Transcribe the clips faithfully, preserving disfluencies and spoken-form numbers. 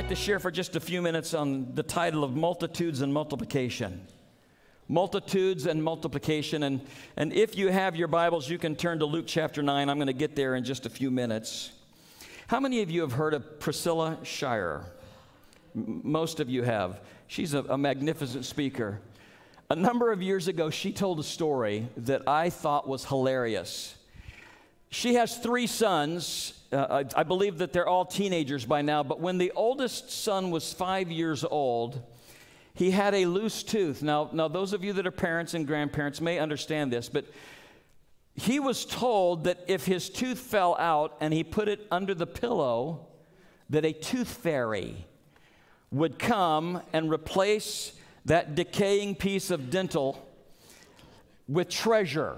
like to share for just a few minutes on the title of Multitudes and Multiplication. Multitudes and Multiplication. And, and if you have your Bibles, you can turn to Luke chapter nine. I'm going to get there in just a few minutes. How many of you have heard of Priscilla Shirer? M- most of you have. She's a, a magnificent speaker. A number of years ago, she told a story that I thought was hilarious. She has three sons. Uh, I, I believe that they're all teenagers by now, but when the oldest son was five years old, he had a loose tooth. Now, now, those of you that are parents and grandparents may understand this, but he was told that if his tooth fell out and he put it under the pillow, that a tooth fairy would come and replace that decaying piece of dental with treasure.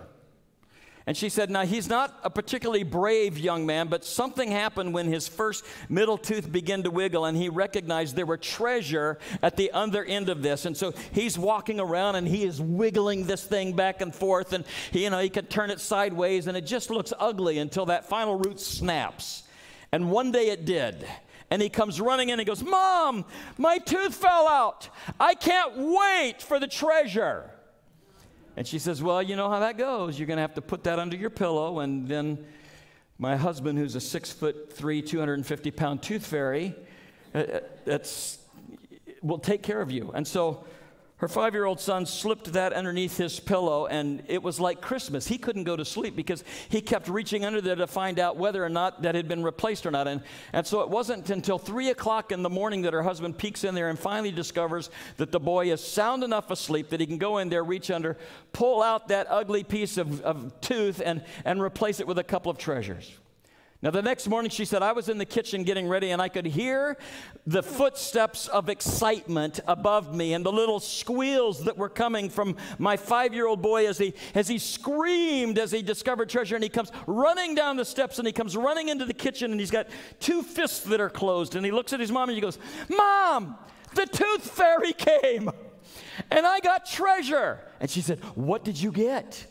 And she said, now, he's not a particularly brave young man, but something happened when his first middle tooth began to wiggle, and he recognized there were treasure at the other end of this. And so he's walking around, and he is wiggling this thing back and forth, and he, you know, he can turn it sideways, and it just looks ugly until that final root snaps. And one day it did. And he comes running in and goes, Mom, my tooth fell out. I can't wait for the treasure. And she says, well, you know how that goes. You're going to have to put that under your pillow. And then my husband, who's a six foot three, two hundred fifty pound tooth fairy, that's, will take care of you. And so her five-year-old son slipped that underneath his pillow, and it was like Christmas. He couldn't go to sleep because he kept reaching under there to find out whether or not that had been replaced or not. And, and so it wasn't until three o'clock in the morning that her husband peeks in there and finally discovers that the boy is sound enough asleep that he can go in there, reach under, pull out that ugly piece of, of tooth, and, and replace it with a couple of treasures. Now, the next morning, she said, I was in the kitchen getting ready, and I could hear the footsteps of excitement above me and the little squeals that were coming from my five-year-old boy as he as he screamed as he discovered treasure. And he comes running down the steps, and he comes running into the kitchen, and he's got two fists that are closed. And he looks at his mom, and he goes, Mom, the tooth fairy came, and I got treasure. And she said, what did you get?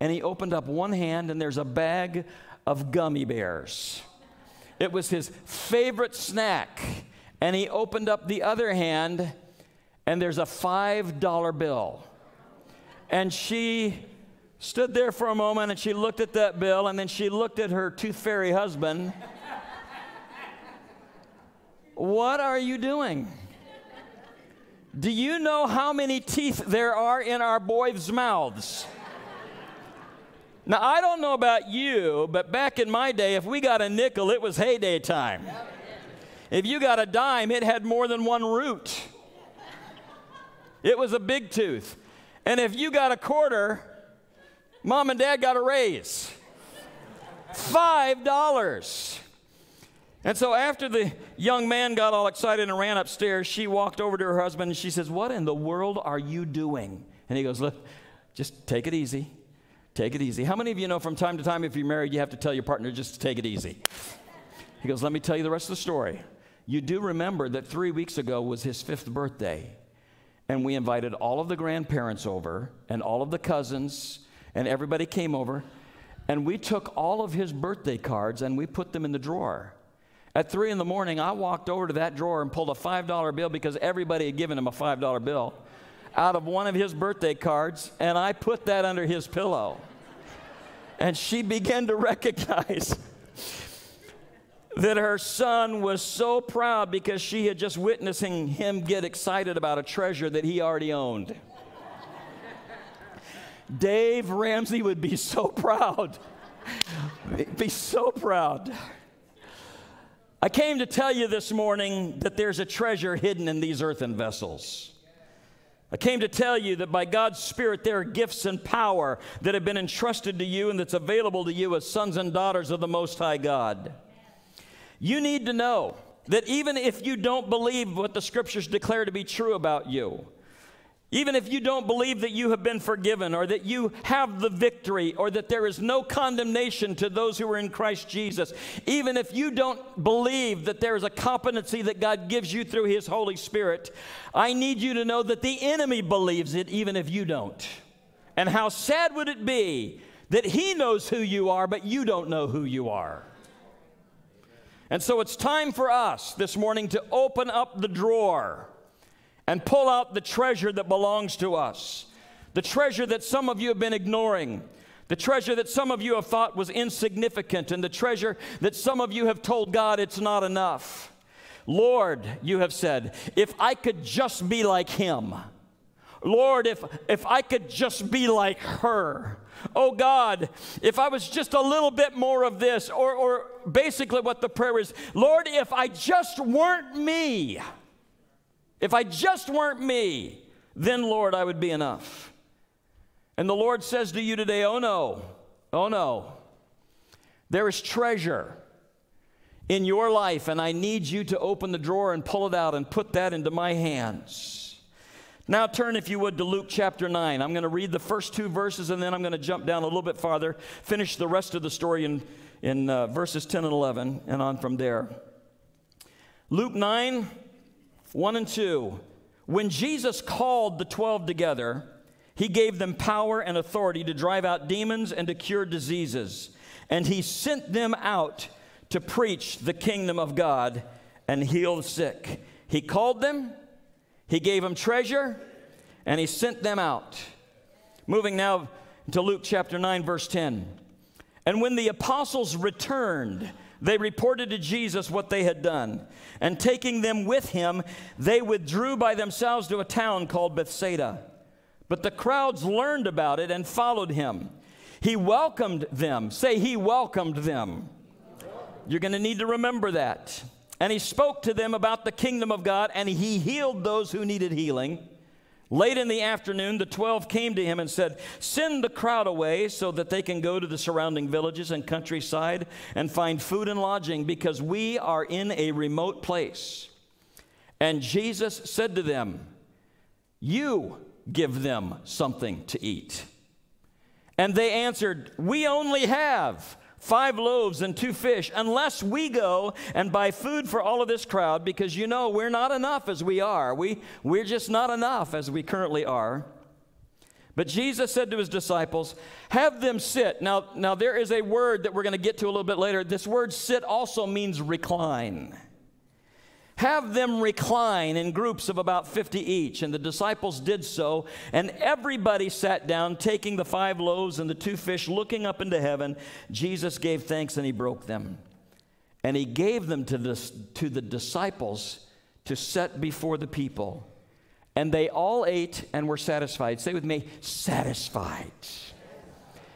And he opened up one hand, and there's a bag of gummy bears. It was his favorite snack. And he opened up the other hand, and there's a five dollar bill. And she stood there for a moment, and she looked at that bill, and then she looked at her tooth fairy husband. What are you doing? Do you know how many teeth there are in our boys' mouths? Now, I don't know about you, but back in my day, if we got a nickel, it was heyday time. If you got a dime, it had more than one root. It was a big tooth. And if you got a quarter, Mom and Dad got a raise. Five dollars. And so after the young man got all excited and ran upstairs, she walked over to her husband, and she says, what in the world are you doing? And he goes, look, just take it easy. Take it easy. How many of you know from time to time, if you're married, you have to tell your partner just to take it easy? He goes, let me tell you the rest of the story. You do remember that three weeks ago was his fifth birthday, and we invited all of the grandparents over and all of the cousins, and everybody came over, and we took all of his birthday cards and we put them in the drawer. At three in the morning, I walked over to that drawer and pulled a five dollar bill because everybody had given him a five dollar bill out of one of his birthday cards, and I put that under his pillow. And she began to recognize that her son was so proud because she had just witnessed him get excited about a treasure that he already owned. Dave Ramsey would be so proud. He'd be so proud. I came to tell you this morning that there's a treasure hidden in these earthen vessels. I came to tell you that by God's Spirit, there are gifts and power that have been entrusted to you and that's available to you as sons and daughters of the Most High God. You need to know that even if you don't believe what the Scriptures declare to be true about you, even if you don't believe that you have been forgiven or that you have the victory or that there is no condemnation to those who are in Christ Jesus, even if you don't believe that there is a competency that God gives you through His Holy Spirit, I need you to know that the enemy believes it even if you don't. And how sad would it be that he knows who you are, but you don't know who you are? And so it's time for us this morning to open up the drawer and pull out the treasure that belongs to us, the treasure that some of you have been ignoring, the treasure that some of you have thought was insignificant, and the treasure that some of you have told God it's not enough. Lord, you have said, if I could just be like him. Lord, if, if I could just be like her. Oh God, if I was just a little bit more of this, or, or basically what the prayer is, Lord, if I just weren't me, if I just weren't me, then Lord, I would be enough. And the Lord says to you today, oh no, oh no, there is treasure in your life, and I need you to open the drawer and pull it out and put that into my hands. Now turn, if you would, to Luke chapter nine. I'm going to read the first two verses, and then I'm going to jump down a little bit farther, finish the rest of the story in, in uh, verses ten and eleven, and on from there. Luke nine, one and two. When Jesus called the twelve together, he gave them power and authority to drive out demons and to cure diseases. And he sent them out to preach the kingdom of God and heal the sick. He called them. He gave them treasure, and he sent them out. Moving now to Luke chapter nine, verse ten. And when the apostles returned, they reported to Jesus what they had done. And taking them with him, they withdrew by themselves to a town called Bethsaida. But the crowds learned about it and followed him. He welcomed them. Say, he welcomed them. You're going to need to remember that. And he spoke to them about the kingdom of God, and he healed those who needed healing. Late in the afternoon, the twelve came to him and said, send the crowd away so that they can go to the surrounding villages and countryside and find food and lodging, because we are in a remote place. And Jesus said to them, you give them something to eat. And they answered, we only have five loaves and two fish, unless we go and buy food for all of this crowd, because you know we're not enough as we are. We, we're just not enough as we currently are. But Jesus said to his disciples, have them sit. Now, now there is a word that we're going to get to a little bit later. This word sit also means recline. Have them recline in groups of about fifty each. And the disciples did so, and everybody sat down, taking the five loaves and the two fish, looking up into heaven. Jesus gave thanks, and he broke them. And he gave them to the, to the disciples to set before the people. And they all ate and were satisfied. Say with me, satisfied.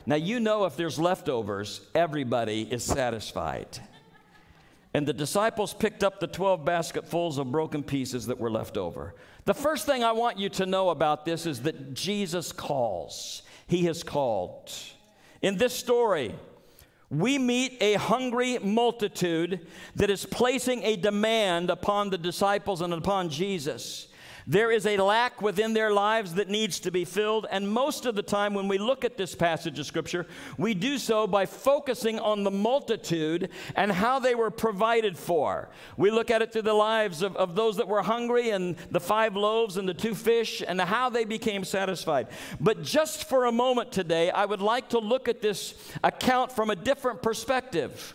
Now you know if there's leftovers, everybody is satisfied. And the disciples picked up the twelve basketfuls of broken pieces that were left over. The first thing I want you to know about this is that Jesus calls. He has called. In this story, we meet a hungry multitude that is placing a demand upon the disciples and upon Jesus. There is a lack within their lives that needs to be filled, and most of the time when we look at this passage of Scripture, we do so by focusing on the multitude and how they were provided for. We look at it through the lives of, of those that were hungry, and the five loaves and the two fish, and how they became satisfied. But just for a moment today, I would like to look at this account from a different perspective.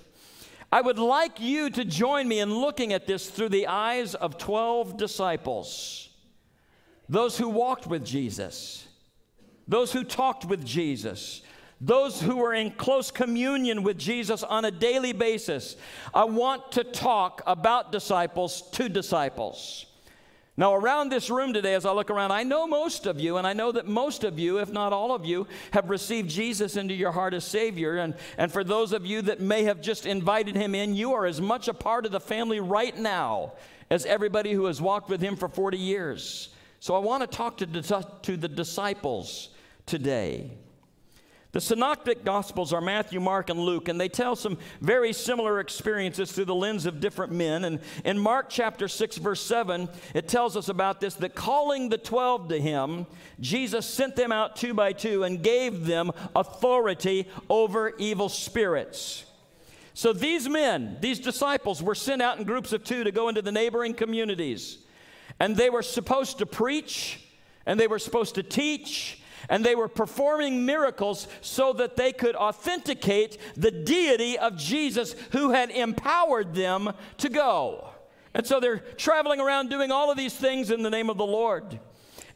I would like you to join me in looking at this through the eyes of twelve disciples. Those who walked with Jesus, those who talked with Jesus, those who were in close communion with Jesus on a daily basis. I want to talk about disciples to disciples. Now, around this room today, as I look around, I know most of you, and I know that most of you, if not all of you, have received Jesus into your heart as Savior. And, and for those of you that may have just invited him in, you are as much a part of the family right now as everybody who has walked with him for forty years. So I want to talk to, to the disciples today. The Synoptic Gospels are Matthew, Mark, and Luke, and they tell some very similar experiences through the lens of different men. And in Mark chapter six, verse seven, it tells us about this, that calling the twelve to him, Jesus sent them out two by two and gave them authority over evil spirits. So these men, these disciples, were sent out in groups of two to go into the neighboring communities. And they were supposed to preach, and they were supposed to teach, and they were performing miracles so that they could authenticate the deity of Jesus who had empowered them to go. And so they're traveling around doing all of these things in the name of the Lord.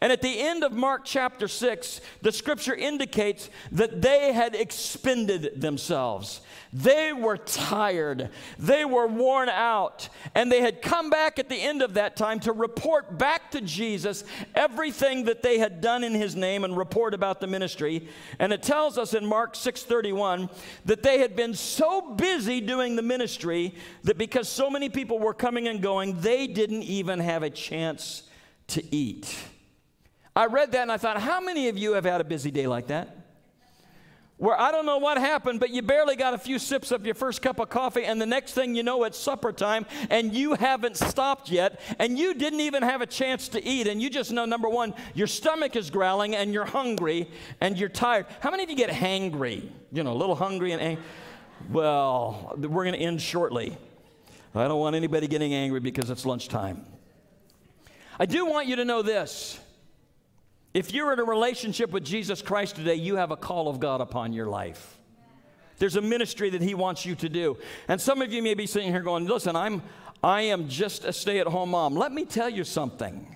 And at the end of Mark chapter six, the scripture indicates that they had expended themselves. They were tired. They were worn out. And they had come back at the end of that time to report back to Jesus everything that they had done in his name and report about the ministry. And it tells us in Mark six thirty-one that they had been so busy doing the ministry that because so many people were coming and going, they didn't even have a chance to eat. I read that and I thought, how many of you have had a busy day like that? Where I don't know what happened, but you barely got a few sips of your first cup of coffee, and the next thing you know, it's supper time, and you haven't stopped yet, and you didn't even have a chance to eat, and you just know, number one, your stomach is growling, and you're hungry, and you're tired. How many of you get hangry? You know, a little hungry and angry. Well, we're going to end shortly. I don't want anybody getting angry because it's lunchtime. I do want you to know this. If you're in a relationship with Jesus Christ today, you have a call of God upon your life. There's a ministry that he wants you to do. And some of you may be sitting here going, listen, I'm, I am just a stay-at-home mom. Let me tell you something.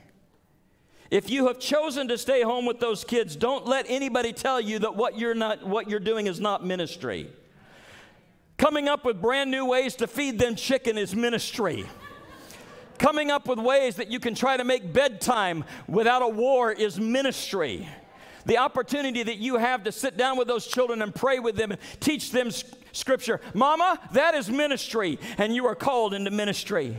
If you have chosen to stay home with those kids, don't let anybody tell you that what you're, not, what you're doing is not ministry. Coming up with brand new ways to feed them chicken is ministry. Coming up with ways that you can try to make bedtime without a war is ministry. The opportunity that you have to sit down with those children and pray with them and teach them scripture. Mama, that is ministry, and you are called into ministry.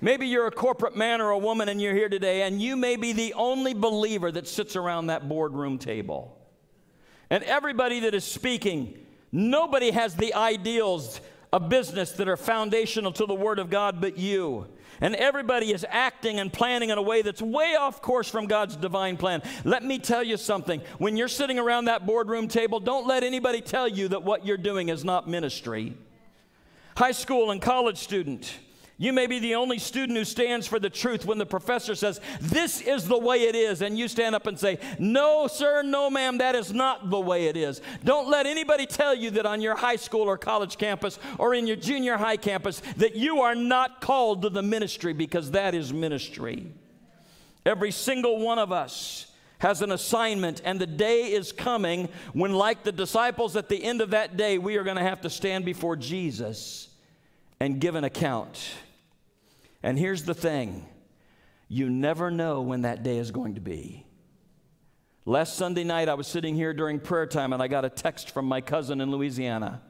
Maybe you're a corporate man or a woman and you're here today, and you may be the only believer that sits around that boardroom table. And everybody that is speaking, nobody has the ideals of business that are foundational to the Word of God but you. And everybody is acting and planning in a way that's way off course from God's divine plan. Let me tell you something. When you're sitting around that boardroom table, don't let anybody tell you that what you're doing is not ministry. High school and college student, you may be the only student who stands for the truth when the professor says, this is the way it is, and you stand up and say, no, sir, no, ma'am, that is not the way it is. Don't let anybody tell you that on your high school or college campus or in your junior high campus that you are not called to the ministry, because that is ministry. Every single one of us has an assignment, and the day is coming when, like the disciples at the end of that day, we are going to have to stand before Jesus and give an account. And here's the thing. You never know when that day is going to be. Last Sunday night, I was sitting here during prayer time, and I got a text from my cousin in Louisiana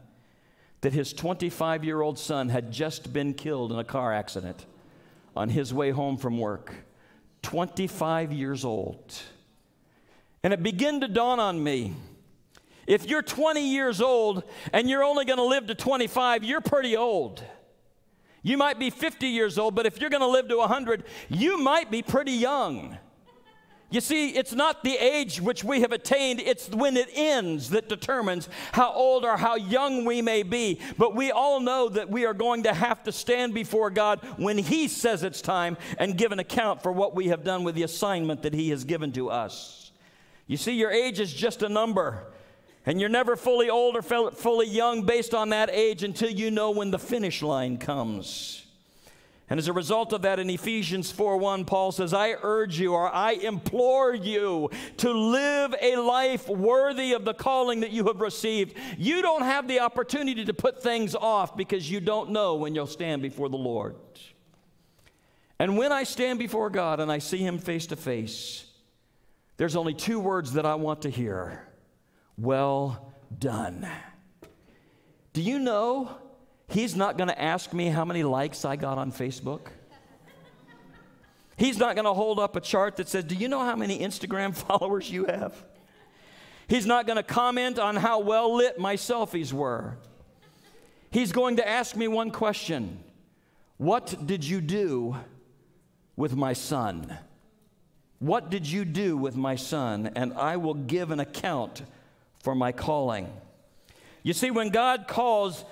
that his twenty-five-year-old son had just been killed in a car accident on his way home from work. twenty-five years old. And it began to dawn on me. If you're twenty years old and you're only going to live to twenty-five, you're pretty old. You might be fifty years old, but if you're going to live to one hundred, you might be pretty young. You see, it's not the age which we have attained, it's when it ends that determines how old or how young we may be. But we all know that we are going to have to stand before God when he says it's time and give an account for what we have done with the assignment that he has given to us. You see, your age is just a number. And you're never fully old or fully young based on that age until you know when the finish line comes. And as a result of that, in Ephesians four one, Paul says, I urge you, or I implore you, to live a life worthy of the calling that you have received. You don't have the opportunity to put things off because you don't know when you'll stand before the Lord. And when I stand before God and I see him face to face, there's only two words that I want to hear. Well done. Do you know he's not going to ask me how many likes I got on Facebook? He's not going to hold up a chart that says, do you know how many Instagram followers you have? He's not going to comment on how well lit my selfies were. He's going to ask me one question. What did you do with my son? What did you do with my son? And I will give an account for my calling. You see, when God calls,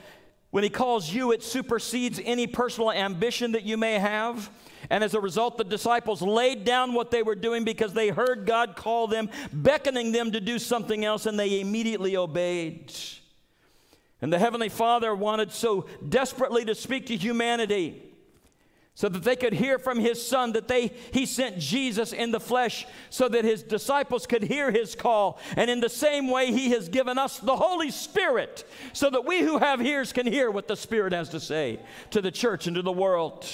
when he calls you, it supersedes any personal ambition that you may have. And as a result, the disciples laid down what they were doing because they heard God call them, beckoning them to do something else, and they immediately obeyed. And the Heavenly Father wanted so desperately to speak to humanity so that they could hear from His Son, that they, He sent Jesus in the flesh so that His disciples could hear His call. And in the same way, He has given us the Holy Spirit so that we who have ears can hear what the Spirit has to say to the church and to the world.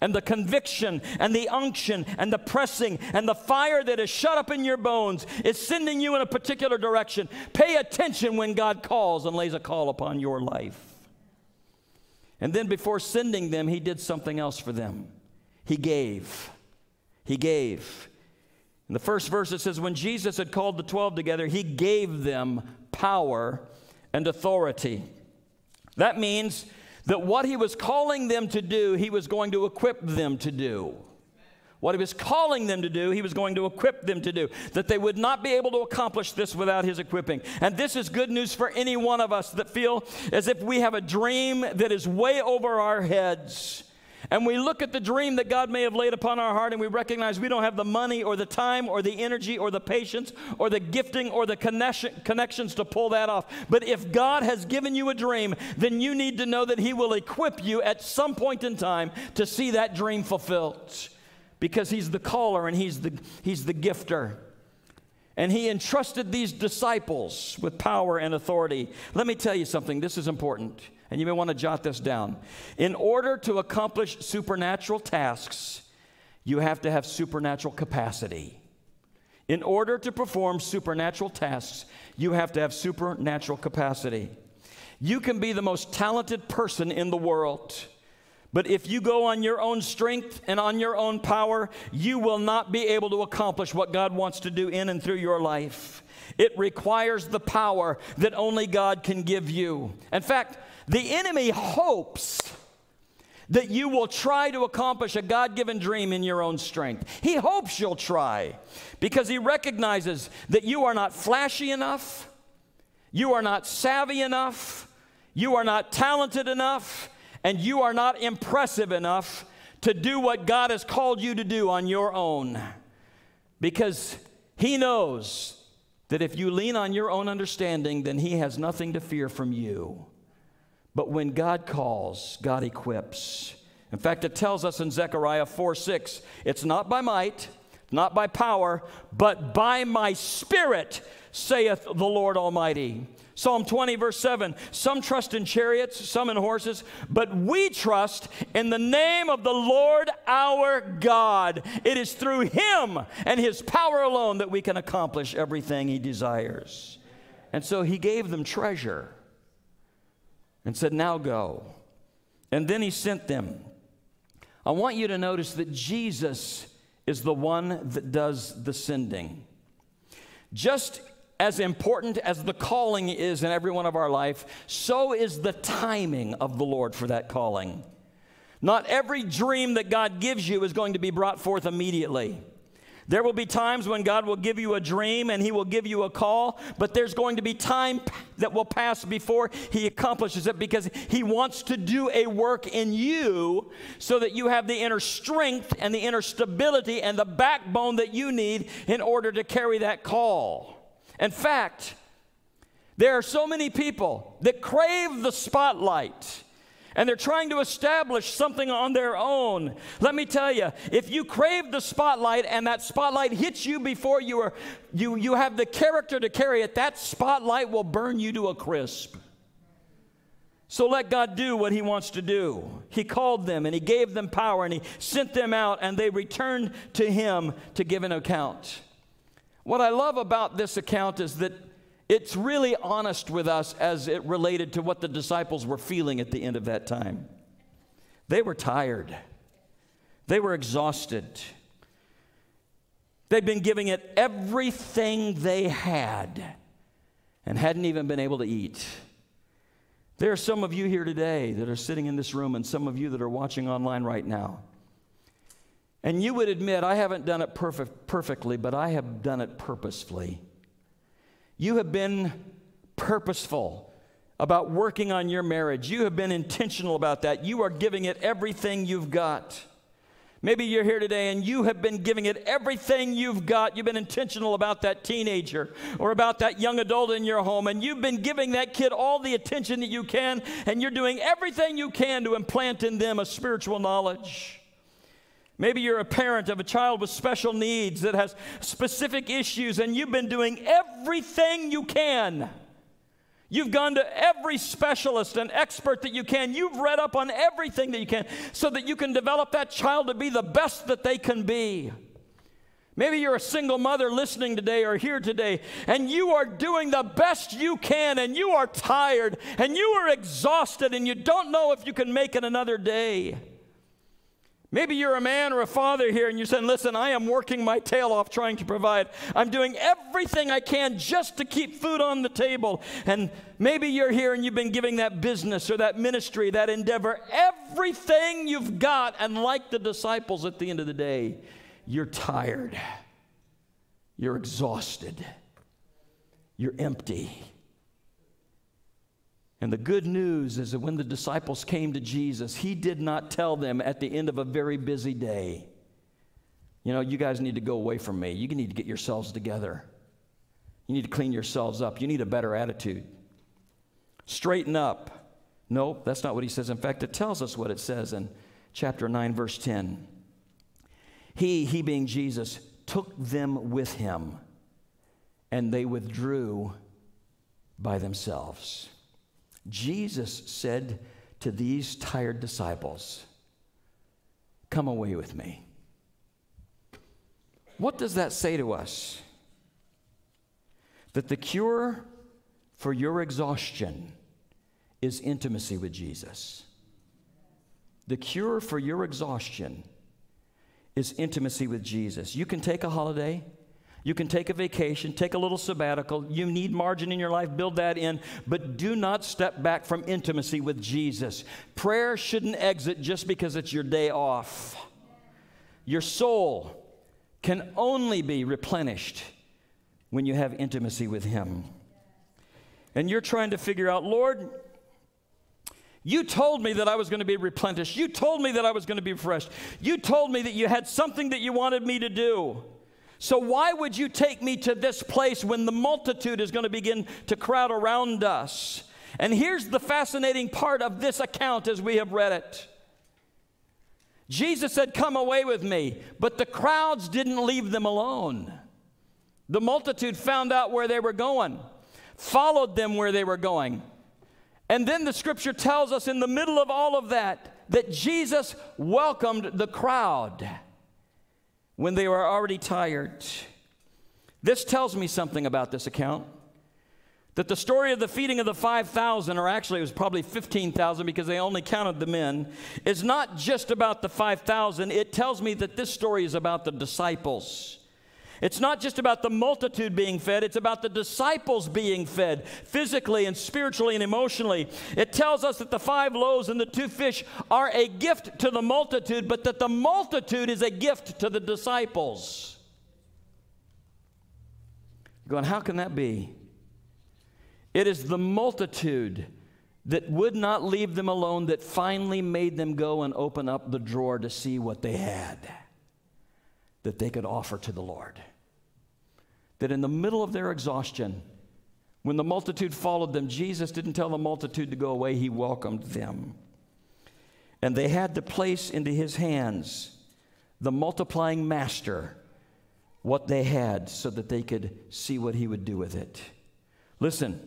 And the conviction and the unction and the pressing and the fire that is shut up in your bones is sending you in a particular direction. Pay attention when God calls and lays a call upon your life. And then before sending them, He did something else for them. He gave. He gave. In the first verse, it says, when Jesus had called the twelve together, He gave them power and authority. That means that what He was calling them to do, He was going to equip them to do. What He was calling them to do, He was going to equip them to do. That they would not be able to accomplish this without His equipping. And this is good news for any one of us that feel as if we have a dream that is way over our heads. And we look at the dream that God may have laid upon our heart, and we recognize we don't have the money or the time or the energy or the patience or the gifting or the connection, connections to pull that off. But if God has given you a dream, then you need to know that He will equip you at some point in time to see that dream fulfilled. Because He's the caller and he's the, he's the gifter. And He entrusted these disciples with power and authority. Let me tell you something. This is important. And you may want to jot this down. In order to accomplish supernatural tasks, you have to have supernatural capacity. In order to perform supernatural tasks, you have to have supernatural capacity. You can be the most talented person in the world. But if you go on your own strength and on your own power, you will not be able to accomplish what God wants to do in and through your life. It requires the power that only God can give you. In fact, the enemy hopes that you will try to accomplish a God-given dream in your own strength. He hopes you'll try because he recognizes that you are not flashy enough, you are not savvy enough, you are not talented enough, and you are not impressive enough to do what God has called you to do on your own. Because He knows that if you lean on your own understanding, then He has nothing to fear from you. But when God calls, God equips. In fact, it tells us in Zechariah four six, it's not by might, not by power, but by my Spirit, saith the Lord Almighty. Psalm twenty, verse seven, some trust in chariots, some in horses, but we trust in the name of the Lord our God. It is through Him and His power alone that we can accomplish everything He desires. And so He gave them treasure and said, now go. And then He sent them. I want you to notice that Jesus is the one that does the sending. Just as important as the calling is in every one of our life, so is the timing of the Lord for that calling. Not every dream that God gives you is going to be brought forth immediately. There will be times when God will give you a dream and He will give you a call, but there's going to be time that will pass before He accomplishes it because He wants to do a work in you so that you have the inner strength and the inner stability and the backbone that you need in order to carry that call. In fact, there are so many people that crave the spotlight, and they're trying to establish something on their own. Let me tell you, if you crave the spotlight and that spotlight hits you before you are, you, you have the character to carry it, that spotlight will burn you to a crisp. So let God do what He wants to do. He called them, and He gave them power, and He sent them out, and they returned to Him to give an account. What I love about this account is that it's really honest with us as it related to what the disciples were feeling at the end of that time. They were tired. They were exhausted. They'd been giving it everything they had and hadn't even been able to eat. There are some of you here today that are sitting in this room and some of you that are watching online right now. And you would admit, I haven't done it perfect, perfectly, but I have done it purposefully. You have been purposeful about working on your marriage. You have been intentional about that. You are giving it everything you've got. Maybe you're here today and you have been giving it everything you've got. You've been intentional about that teenager or about that young adult in your home, and you've been giving that kid all the attention that you can, and you're doing everything you can to implant in them a spiritual knowledge. Maybe you're a parent of a child with special needs that has specific issues, and you've been doing everything you can. You've gone to every specialist and expert that you can. You've read up on everything that you can so that you can develop that child to be the best that they can be. Maybe you're a single mother listening today or here today, and you are doing the best you can, and you are tired, and you are exhausted, and you don't know if you can make it another day. Maybe you're a man or a father here, and you're saying, listen, I am working my tail off trying to provide. I'm doing everything I can just to keep food on the table. And maybe you're here, and you've been giving that business or that ministry, that endeavor, everything you've got. And like the disciples at the end of the day, you're tired. You're exhausted. You're empty. And the good news is that when the disciples came to Jesus, he did not tell them at the end of a very busy day, you know, you guys need to go away from me. You need to get yourselves together. You need to clean yourselves up. You need a better attitude. Straighten up. No, that's not what he says. In fact, it tells us what it says in chapter nine, verse ten. He, he being Jesus, took them with him, and they withdrew by themselves. Jesus said to these tired disciples, come away with me. What does that say to us? That the cure for your exhaustion is intimacy with Jesus. The cure for your exhaustion is intimacy with Jesus. You can take a holiday. You can take a vacation, take a little sabbatical. You need margin in your life, build that in, but do not step back from intimacy with Jesus. Prayer shouldn't exit just because it's your day off. Your soul can only be replenished when you have intimacy with him. And you're trying to figure out, Lord, you told me that I was going to be replenished. You told me that I was going to be refreshed. You told me that you had something that you wanted me to do. So why would you take me to this place when the multitude is going to begin to crowd around us? And here's the fascinating part of this account as we have read it. Jesus said, come away with me, but the crowds didn't leave them alone. The multitude found out where they were going, followed them where they were going. And then the scripture tells us in the middle of all of that, that Jesus welcomed the crowd when they were already tired. This tells me something about this account, that the story of the feeding of the five thousand, or actually it was probably fifteen thousand because they only counted the men, is not just about the five thousand. It tells me that this story is about the disciples. It's not just about the multitude being fed. It's about the disciples being fed physically and spiritually and emotionally. It tells us that the five loaves and the two fish are a gift to the multitude, but that the multitude is a gift to the disciples. You're going, how can that be? It is the multitude that would not leave them alone that finally made them go and open up the drawer to see what they had that they could offer to the Lord. That in the middle of their exhaustion, when the multitude followed them, Jesus didn't tell the multitude to go away. He welcomed them. And they had to place into his hands, the multiplying master, what they had so that they could see what he would do with it. Listen,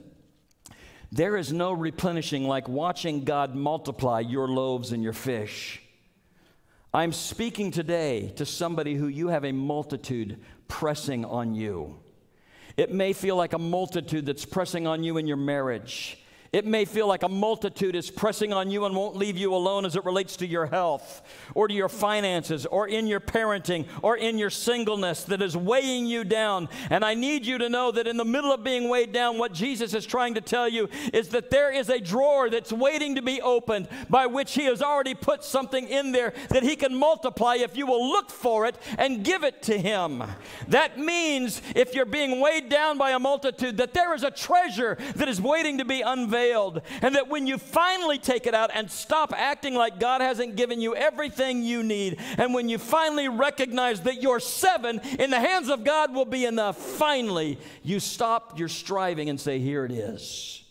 there is no replenishing like watching God multiply your loaves and your fish. I'm speaking today to somebody who you have a multitude pressing on you. It may feel like a multitude that's pressing on you in your marriage. It may feel like a multitude is pressing on you and won't leave you alone as it relates to your health or to your finances or in your parenting or in your singleness that is weighing you down. And I need you to know that in the middle of being weighed down, what Jesus is trying to tell you is that there is a drawer that's waiting to be opened by which he has already put something in there that he can multiply if you will look for it and give it to him. That means if you're being weighed down by a multitude, that there is a treasure that is waiting to be unveiled. failed, and that when you finally take it out and stop acting like God hasn't given you everything you need, and when you finally recognize that your seven in the hands of God will be enough, finally you stop your striving and say, here it is.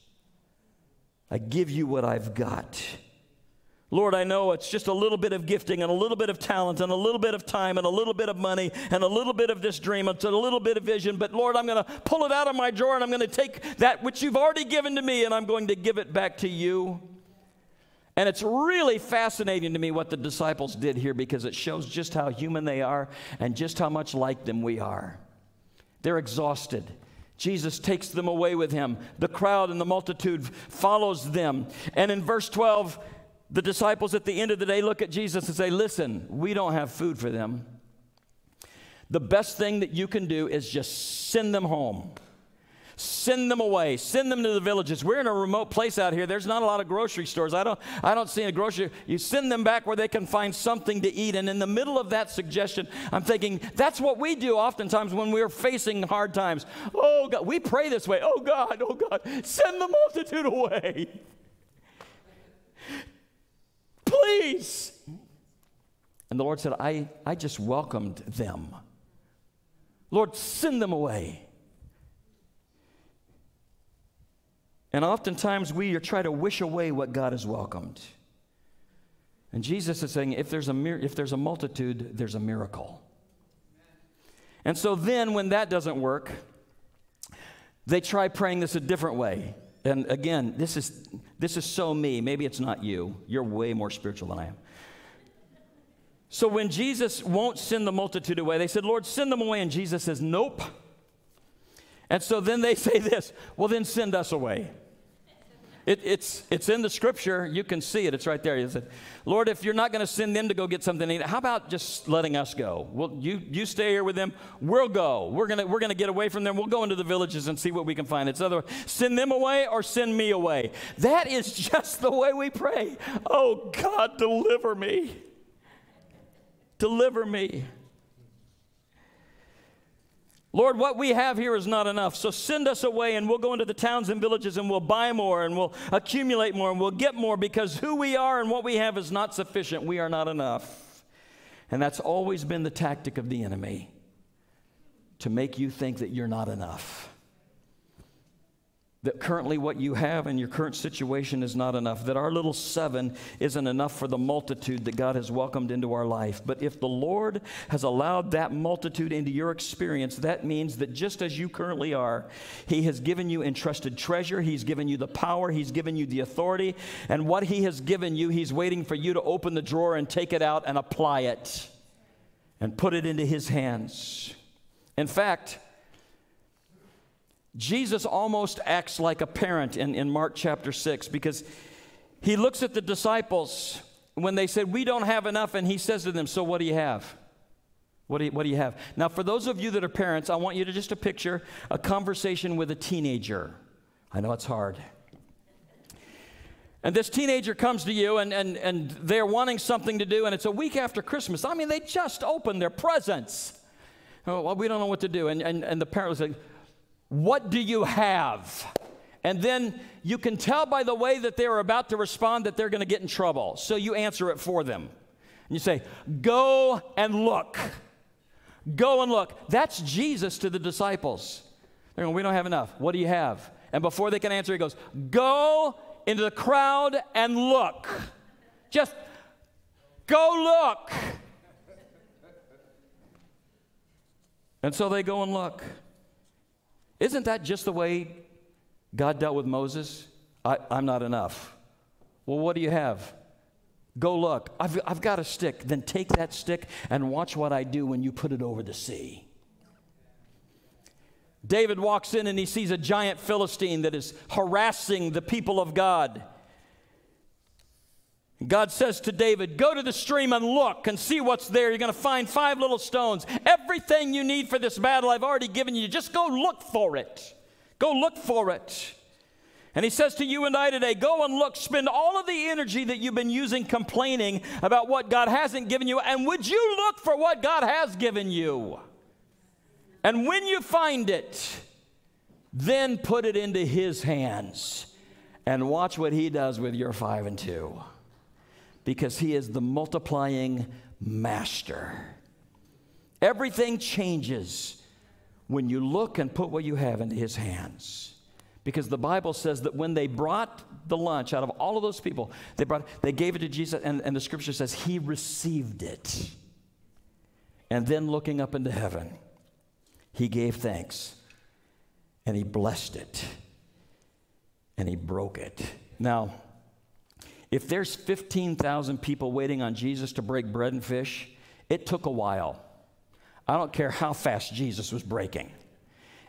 I give you what I've got. Lord, I know it's just a little bit of gifting and a little bit of talent and a little bit of time and a little bit of money and a little bit of this dream and a little bit of vision. But Lord, I'm going to pull it out of my drawer and I'm going to take that which you've already given to me and I'm going to give it back to you. And it's really fascinating to me what the disciples did here, because it shows just how human they are and just how much like them we are. They're exhausted. Jesus takes them away with him. The crowd and the multitude follows them. And in verse twelve, the disciples at the end of the day look at Jesus and say, listen, we don't have food for them. The best thing that you can do is just send them home. Send them away. Send them to the villages. We're in a remote place out here. There's not a lot of grocery stores. I don't, I don't see a grocery. You send them back where they can find something to eat. And in the middle of that suggestion, I'm thinking, that's what we do oftentimes when we're facing hard times. Oh, God. We pray this way. Oh, God. Oh, God. Send the multitude away. Please. And the Lord said, I, I just welcomed them. Lord, send them away. And oftentimes we try to wish away what God has welcomed. And Jesus is saying, if there's a, if there's a multitude, there's a miracle. And so then when that doesn't work, they try praying this a different way. And again, this is, this is so me. Maybe it's not you. You're way more spiritual than I am. So when Jesus won't send the multitude away, they said, Lord, send them away. And Jesus says, nope. And so then they say this, well, then send us away. It, it's, it's in the scripture. You can see it. It's right there. He said, Lord, if you're not going to send them to go get something to eat, how about just letting us go? Well, you, you stay here with them. We'll go. We're going we're gonna get away from them. We'll go into the villages and see what we can find. It's other send them away or send me away. That is just the way we pray. Oh, God, deliver me. Deliver me. Lord, what we have here is not enough, so send us away and we'll go into the towns and villages and we'll buy more and we'll accumulate more and we'll get more, because who we are and what we have is not sufficient. We are not enough. And that's always been the tactic of the enemy, to make you think that you're not enough, that currently what you have and your current situation is not enough, that our little seven isn't enough for the multitude that God has welcomed into our life. But if the Lord has allowed that multitude into your experience, that means that just as you currently are, he has given you entrusted treasure, he's given you the power, he's given you the authority, and what he has given you, he's waiting for you to open the drawer and take it out and apply it and put it into his hands. In fact, Jesus almost acts like a parent in, in Mark chapter six, because he looks at the disciples when they said, we don't have enough, and he says to them, so what do you have? What do you, what do you have? Now, for those of you that are parents, I want you to just to picture a conversation with a teenager. I know it's hard. And this teenager comes to you, and, and, and they're wanting something to do, and it's a week after Christmas. I mean, they just opened their presents. Oh, well, we don't know what to do. And, and, and the parent was like, what do you have? And then you can tell by the way that they're about to respond that they're going to get in trouble. So you answer it for them. And you say, go and look. Go and look. That's Jesus to the disciples. They're going, we don't have enough. What do you have? And before they can answer, he goes, go into the crowd and look. Just go look. And so they go and look. Isn't that just the way God dealt with Moses? I, I'm not enough. Well, what do you have? Go look. I've, I've got a stick. Then take that stick and watch what I do when you put it over the sea. David walks in and he sees a giant Philistine that is harassing the people of God. God says to David, go to the stream and look and see what's there. You're going to find five little stones. Everything you need for this battle I've already given you. Just go look for it. Go look for it. And he says to you and I today, go and look. Spend all of the energy that you've been using complaining about what God hasn't given you. And would you look for what God has given you? And when you find it, then put it into his hands and watch what he does with your five and two, because he is the multiplying master. Everything changes when you look and put what you have into his hands, because the Bible says that when they brought the lunch out of all of those people, they brought, they gave it to Jesus, and, and the scripture says he received it. And then looking up into heaven, he gave thanks, and he blessed it, and he broke it. Now, if there's fifteen thousand people waiting on Jesus to break bread and fish, it took a while. I don't care how fast Jesus was breaking.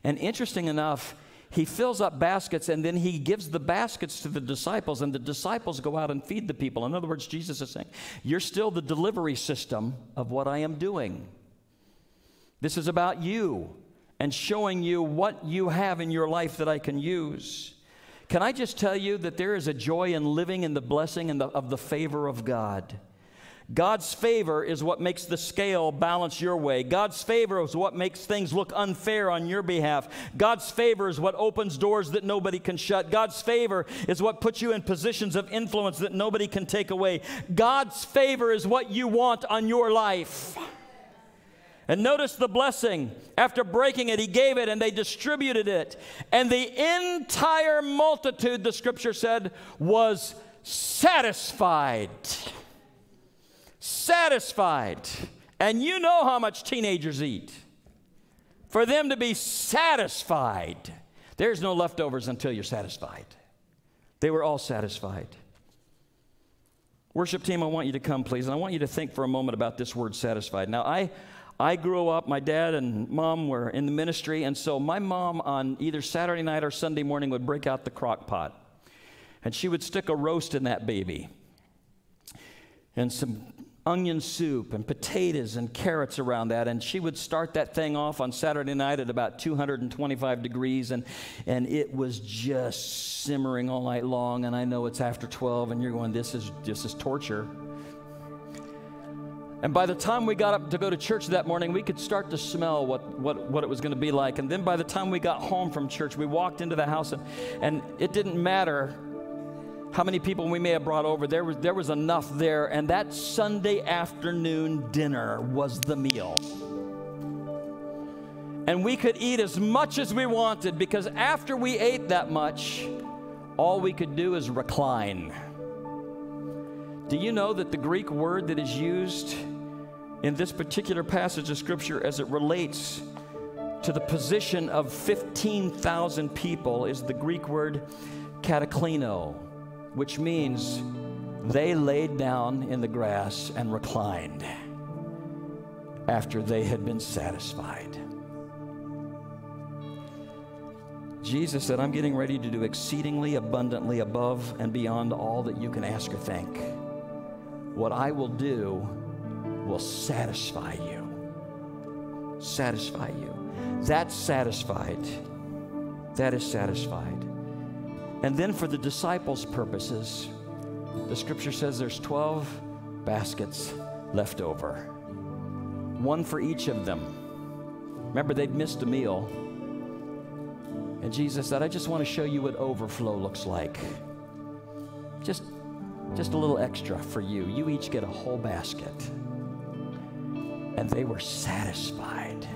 And interesting enough, he fills up baskets, and then he gives the baskets to the disciples, and the disciples go out and feed the people. In other words, Jesus is saying, you're still the delivery system of what I am doing. This is about you and showing you what you have in your life that I can use. Can I just tell you that there is a joy in living in the blessing and the, of the favor of God? God's favor is what makes the scale balance your way. God's favor is what makes things look unfair on your behalf. God's favor is what opens doors that nobody can shut. God's favor is what puts you in positions of influence that nobody can take away. God's favor is what you want on your life. And notice the blessing. After breaking it, he gave it, and they distributed it. And the entire multitude, the scripture said, was satisfied. Satisfied. And you know how much teenagers eat. For them to be satisfied, there's no leftovers until you're satisfied. They were all satisfied. Worship team, I want you to come, please. And I want you to think for a moment about this word satisfied. Now, I, I grew up, my dad and mom were in the ministry, and so my mom on either Saturday night or Sunday morning would break out the crock pot. And she would stick a roast in that baby. And some onion soup and potatoes and carrots around that, and she would start that thing off on Saturday night at about two hundred twenty-five degrees, and and it was just simmering all night long. And I know it's after twelve, and you're going, this is this is torture. And by the time we got up to go to church that morning, we could start to smell what, what, what it was going to be like. And then by the time we got home from church, we walked into the house, and, and it didn't matter how many people we may have brought over. There was, there was enough there, and that Sunday afternoon dinner was the meal. And we could eat as much as we wanted, because after we ate that much, all we could do is recline. Do you know that the Greek word that is used in this particular passage of Scripture as it relates to the position of fifteen thousand people is the Greek word kataklino, which means they laid down in the grass and reclined after they had been satisfied. Jesus said, I'm getting ready to do exceedingly abundantly above and beyond all that you can ask or think. What I will do will satisfy you. Satisfy you. That's satisfied. That is satisfied. And then for the disciples' purposes, the scripture says there's twelve baskets left over. One for each of them. Remember, they'd missed a meal. And Jesus said, I just want to show you what overflow looks like. Just Just a little extra for you. You each get a whole basket. And they were satisfied.